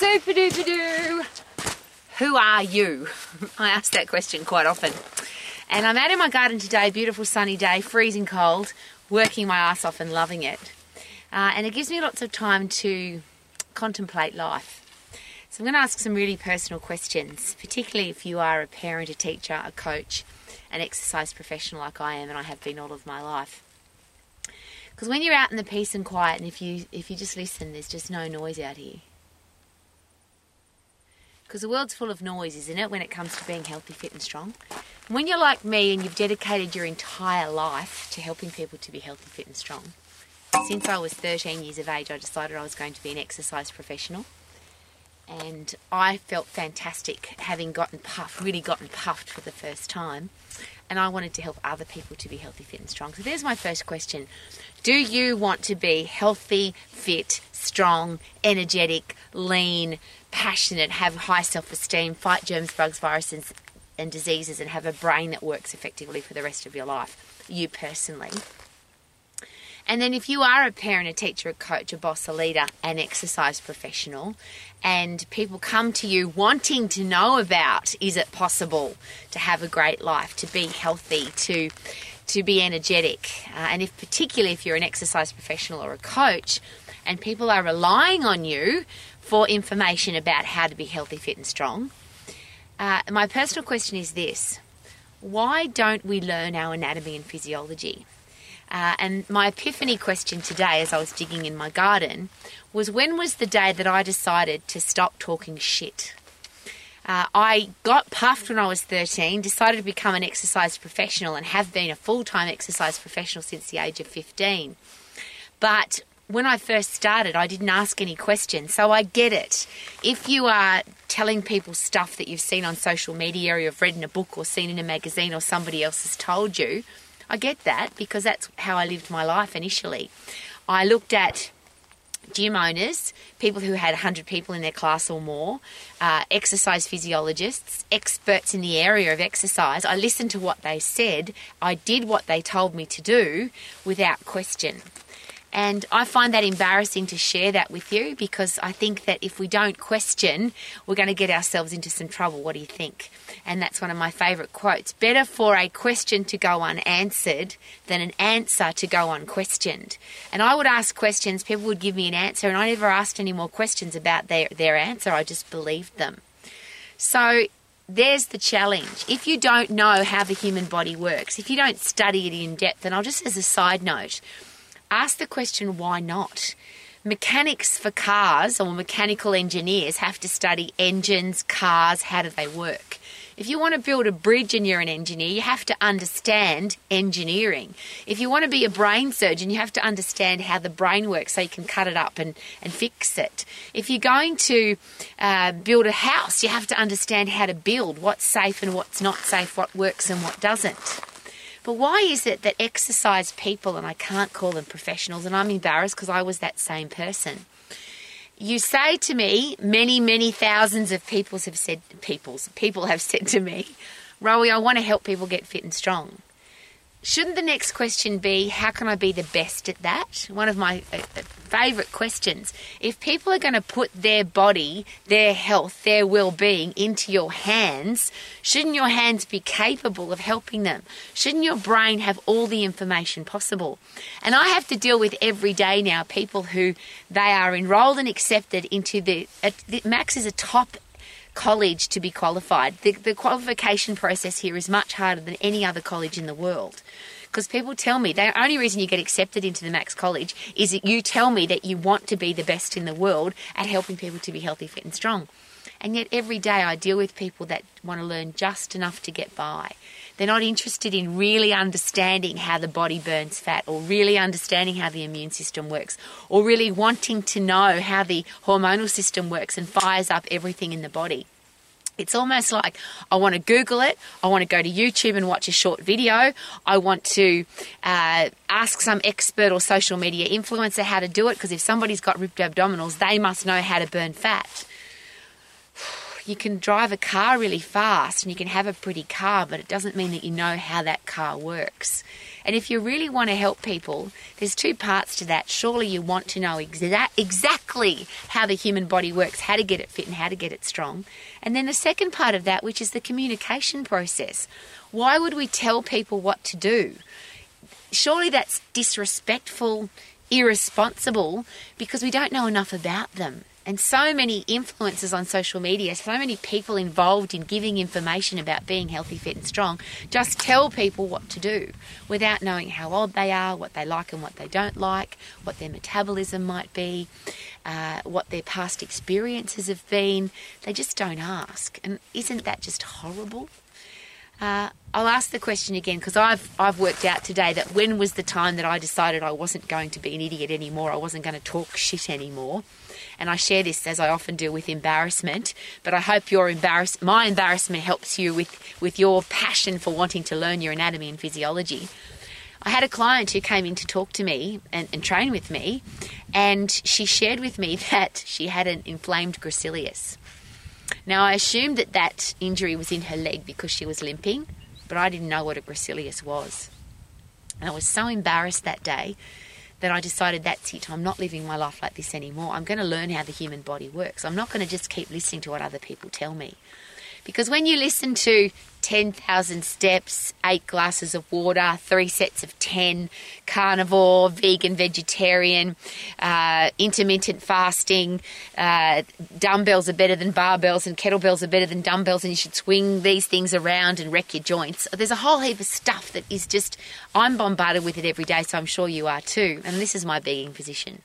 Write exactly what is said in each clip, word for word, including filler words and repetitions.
Super duper doo. Who are you? I ask that question quite often. And I'm out in my garden today, beautiful sunny day, freezing cold, working my ass off and loving it. Uh, and it gives me lots of time to contemplate life. So I'm going to ask some really personal questions, particularly if you are a parent, a teacher, a coach, an exercise professional like I am and I have been all of my life. Because when you're out in the peace and quiet and if you, if you just listen, there's just no noise out here. Because the world's full of noise, isn't it, when it comes to being healthy, fit and strong. And when you're like me and you've dedicated your entire life to helping people to be healthy, fit and strong, since I was thirteen years of age, I decided I was going to be an exercise professional. And I felt fantastic having gotten puffed, really gotten puffed for the first time. And I wanted to help other people to be healthy, fit and strong. So there's my first question. Do you want to be healthy, fit, strong, energetic, lean, passionate, have high self-esteem, fight germs, bugs, viruses and diseases, and have a brain that works effectively for the rest of your life, you personally? And then if you are a parent, a teacher, a coach, a boss, a leader, an exercise professional, and people come to you wanting to know about, is it possible to have a great life, to be healthy, to to be energetic, uh, and if particularly if you're an exercise professional or a coach, and people are relying on you for information about how to be healthy, fit and strong. Uh, my personal question is this. Why don't we learn our anatomy and physiology? Uh, and my epiphany question today as I was digging in my garden was, when was the day that I decided to stop talking shit? Uh, I got puffed when I was thirteen, decided to become an exercise professional and have been a full-time exercise professional since the age of fifteen. But when I first started, I didn't ask any questions, so I get it. If you are telling people stuff that you've seen on social media or you've read in a book or seen in a magazine or somebody else has told you, I get that, because that's how I lived my life initially. I looked at gym owners, people who had one hundred people in their class or more, uh, exercise physiologists, experts in the area of exercise. I listened to what they said. I did what they told me to do without question. And I find that embarrassing to share that with you, because I think that if we don't question, we're going to get ourselves into some trouble. What do you think? And that's one of my favourite quotes. Better for a question to go unanswered than an answer to go unquestioned. And I would ask questions, people would give me an answer, and I never asked any more questions about their, their answer. I just believed them. So there's the challenge. If you don't know how the human body works, if you don't study it in depth, and I'll just, as a side note, ask the question, why not? Mechanics for cars or mechanical engineers have to study engines, cars, how do they work? If you want to build a bridge and you're an engineer, you have to understand engineering. If you want to be a brain surgeon, you have to understand how the brain works so you can cut it up and, and fix it. If you're going to uh, build a house, you have to understand how to build, what's safe and what's not safe, what works and what doesn't. But why is it that exercise people, and I can't call them professionals, and I'm embarrassed because I was that same person. You say to me, many, many thousands of people have said, peoples, people have said to me, Rowie, I want to help people get fit and strong. Shouldn't the next question be, how can I be the best at that? One of my favourite questions. If people are going to put their body, their health, their well-being into your hands, shouldn't your hands be capable of helping them? Shouldn't your brain have all the information possible? And I have to deal with every day now people who they are enrolled and accepted into the, uh, the Max is a top college to be qualified. The, the qualification process here is much harder than any other college in the world, because people tell me the only reason you get accepted into the Max College is that you tell me that you want to be the best in the world at helping people to be healthy, fit and strong. And yet every day I deal with people that want to learn just enough to get by. They're not interested in really understanding how the body burns fat, or really understanding how the immune system works, or really wanting to know how the hormonal system works and fires up everything in the body. It's almost like I want to Google it, I want to go to YouTube and watch a short video, I want to uh, ask some expert or social media influencer how to do it, because if somebody's got ripped abdominals, they must know how to burn fat. you can drive a car really fast and you can have a pretty car, but it doesn't mean that you know how that car works. And if you really want to help people, there's two parts to that. Surely you want to know exa- exactly how the human body works, how to get it fit and how to get it strong. And then the second part of that, which is the communication process. Why would we tell people what to do? Surely that's disrespectful, irresponsible, because we don't know enough about them. And so many influencers on social media, so many people involved in giving information about being healthy, fit and strong, just tell people what to do without knowing how old they are, what they like and what they don't like, what their metabolism might be, uh, what their past experiences have been. They just don't ask. And isn't that just horrible? Uh, I'll ask the question again, because I've I've worked out today that when was the time that I decided I wasn't going to be an idiot anymore, I wasn't going to talk shit anymore. And I share this, as I often do, with embarrassment, but I hope your embarrass- my embarrassment helps you with, with your passion for wanting to learn your anatomy and physiology. I had a client who came in to talk to me and, and train with me, and she shared with me that she had an inflamed gracilis. Now, I assumed that that injury was in her leg because she was limping, but I didn't know what a gracilis was. And I was so embarrassed that day that I decided that's it. I'm not living my life like this anymore. I'm going to learn how the human body works. I'm not going to just keep listening to what other people tell me. Because when you listen to ten thousand steps, eight glasses of water, three sets of ten, carnivore, vegan, vegetarian, uh, intermittent fasting, uh, dumbbells are better than barbells and kettlebells are better than dumbbells and you should swing these things around and wreck your joints. There's a whole heap of stuff that is just, I'm bombarded with it every day, so I'm sure you are too. And this is my begging position.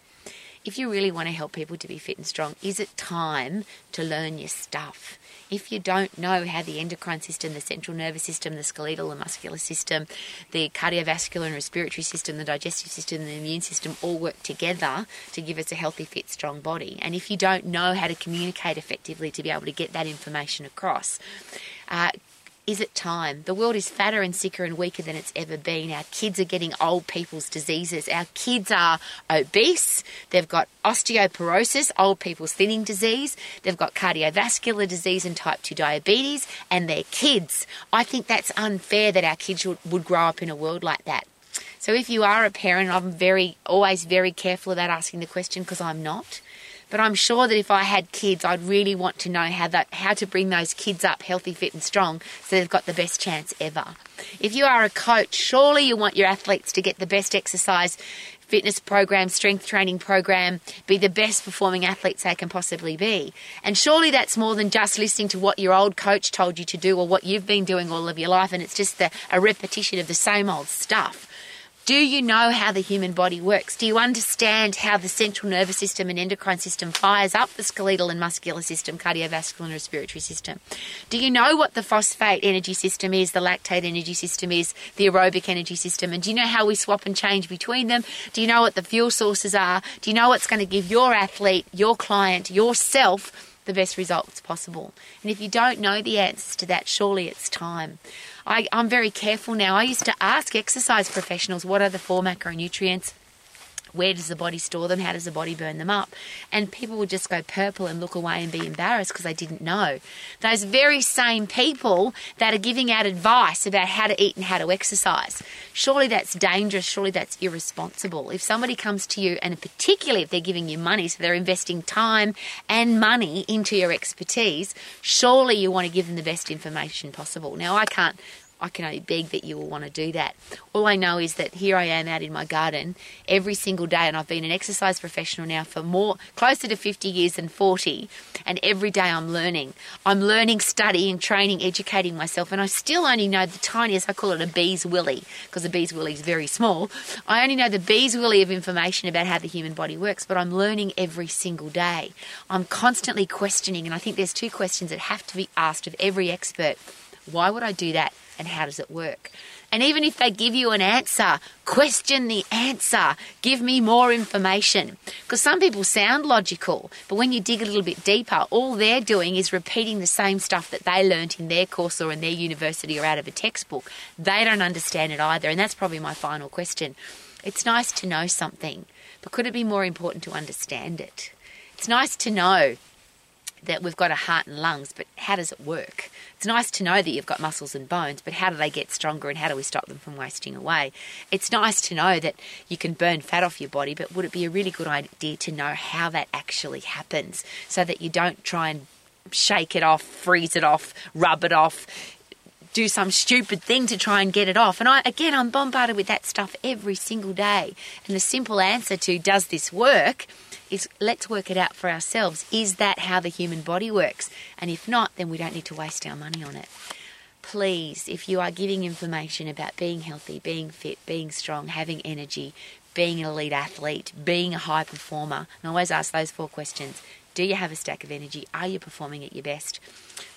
If you really want to help people to be fit and strong, is it time to learn your stuff? If you don't know how the endocrine system, the central nervous system, the skeletal and muscular system, the cardiovascular and respiratory system, the digestive system, and the immune system all work together to give us a healthy, fit, strong body. And if you don't know how to communicate effectively to be able to get that information across, uh, is it time? The world is fatter and sicker and weaker than it's ever been. Our kids are getting old people's diseases. Our kids are obese. They've got osteoporosis, old people's thinning disease. They've got cardiovascular disease and type two diabetes. And they're kids. I think that's unfair that our kids would grow up in a world like that. So if you are a parent, I'm very, always very careful about asking the question because I'm not. But I'm sure that if I had kids, I'd really want to know how that, how to bring those kids up healthy, fit and strong so they've got the best chance ever. If you are a coach, surely you want your athletes to get the best exercise, fitness program, strength training program, be the best performing athletes they can possibly be. And surely that's more than just listening to what your old coach told you to do or what you've been doing all of your life and it's just the, a repetition of the same old stuff. Do you know how the human body works? Do you understand how the central nervous system and endocrine system fires up the skeletal and muscular system, cardiovascular and respiratory system? Do you know what the phosphate energy system is, the lactate energy system is, the aerobic energy system? And do you know how we swap and change between them? Do you know what the fuel sources are? Do you know what's going to give your athlete, your client, yourself the best results possible? And if you don't know the answers to that, surely it's time. I, I'm very careful now. I used to ask exercise professionals, what are the four macronutrients? Where does the body store them? How does the body burn them up? And people would just go purple and look away and be embarrassed because they didn't know. Those very same people that are giving out advice about how to eat and how to exercise. Surely that's dangerous. Surely that's irresponsible. If somebody comes to you, and particularly if they're giving you money, so they're investing time and money into your expertise, surely you want to give them the best information possible. Now, I can't I can only beg that you will want to do that. All I know is that here I am out in my garden every single day, and I've been an exercise professional now for more, closer to fifty years than forty, and every day I'm learning. I'm learning, studying, training, educating myself, and I still only know the tiniest, I call it a bee's willy, because a bee's willy is very small. I only know the bee's willy of information about how the human body works, but I'm learning every single day. I'm constantly questioning, and I think there's two questions that have to be asked of every expert. Why would I do that? And how does it work? And even if they give you an answer, question the answer. Give me more information. Because some people sound logical, but when you dig a little bit deeper, all they're doing is repeating the same stuff that they learnt in their course or in their university or out of a textbook. They don't understand it either. And that's probably my final question. It's nice to know something, but could it be more important to understand it? It's nice to know that we've got a heart and lungs, but how does it work? It's nice to know that you've got muscles and bones, but how do they get stronger and how do we stop them from wasting away? It's nice to know that you can burn fat off your body, but would it be a really good idea to know how that actually happens so that you don't try and shake it off, freeze it off, rub it off, do some stupid thing to try and get it off? And I, again, I'm bombarded with that stuff every single day. And the simple answer to does this work is let's work it out for ourselves. Is that how the human body works? And if not, then we don't need to waste our money on it. Please, if you are giving information about being healthy, being fit, being strong, having energy, being an elite athlete, being a high performer, and I always ask those four questions. Do you have a stack of energy? Are you performing at your best?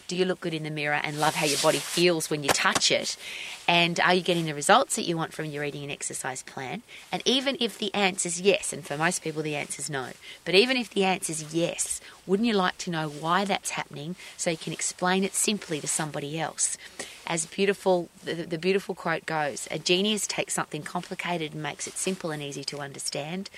Do you look good in the mirror and love how your body feels when you touch it? And are you getting the results that you want from your eating and exercise plan? And even if the answer is yes, and for most people the answer is no, but even if the answer is yes, wouldn't you like to know why that's happening so you can explain it simply to somebody else? As beautiful, the, the beautiful quote goes, a genius takes something complicated and makes it simple and easy to understand.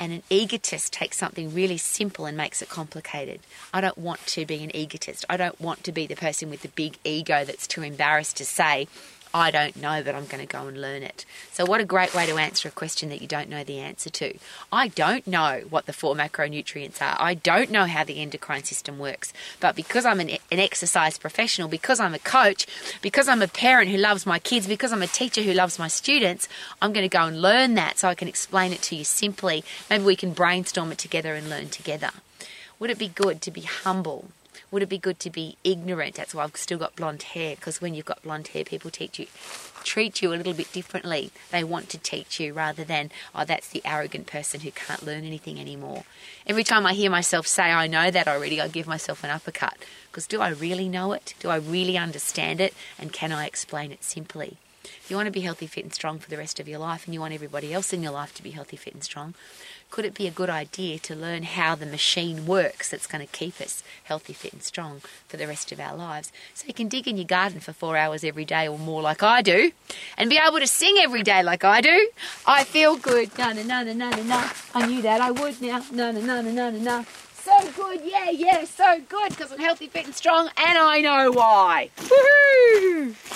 And an egotist takes something really simple and makes it complicated. I don't want to be an egotist. I don't want to be the person with the big ego that's too embarrassed to say, I don't know, but I'm going to go and learn it. So what a great way to answer a question that you don't know the answer to. I don't know what the four macronutrients are. I don't know how the endocrine system works. But because I'm an, an exercise professional, because I'm a coach, because I'm a parent who loves my kids, because I'm a teacher who loves my students, I'm going to go and learn that so I can explain it to you simply. Maybe we can brainstorm it together and learn together. Would it be good to be humble? Would it be good to be ignorant? That's why I've still got blonde hair, because when you've got blonde hair, people teach you, treat you a little bit differently. They want to teach you rather than, oh, that's the arrogant person who can't learn anything anymore. Every time I hear myself say, I know that already, I give myself an uppercut. Because do I really know it? Do I really understand it? And can I explain it simply? If you want to be healthy, fit and strong for the rest of your life and you want everybody else in your life to be healthy, fit and strong, could it be a good idea to learn how the machine works that's going to keep us healthy, fit and strong for the rest of our lives? So you can dig in your garden for four hours every day or more like I do and be able to sing every day like I do. I feel good. Na na na na na na. I knew that I would now. Na na na na na na na. So good. Yeah, yeah, so good because I'm healthy, fit and strong and I know why. Woohoo!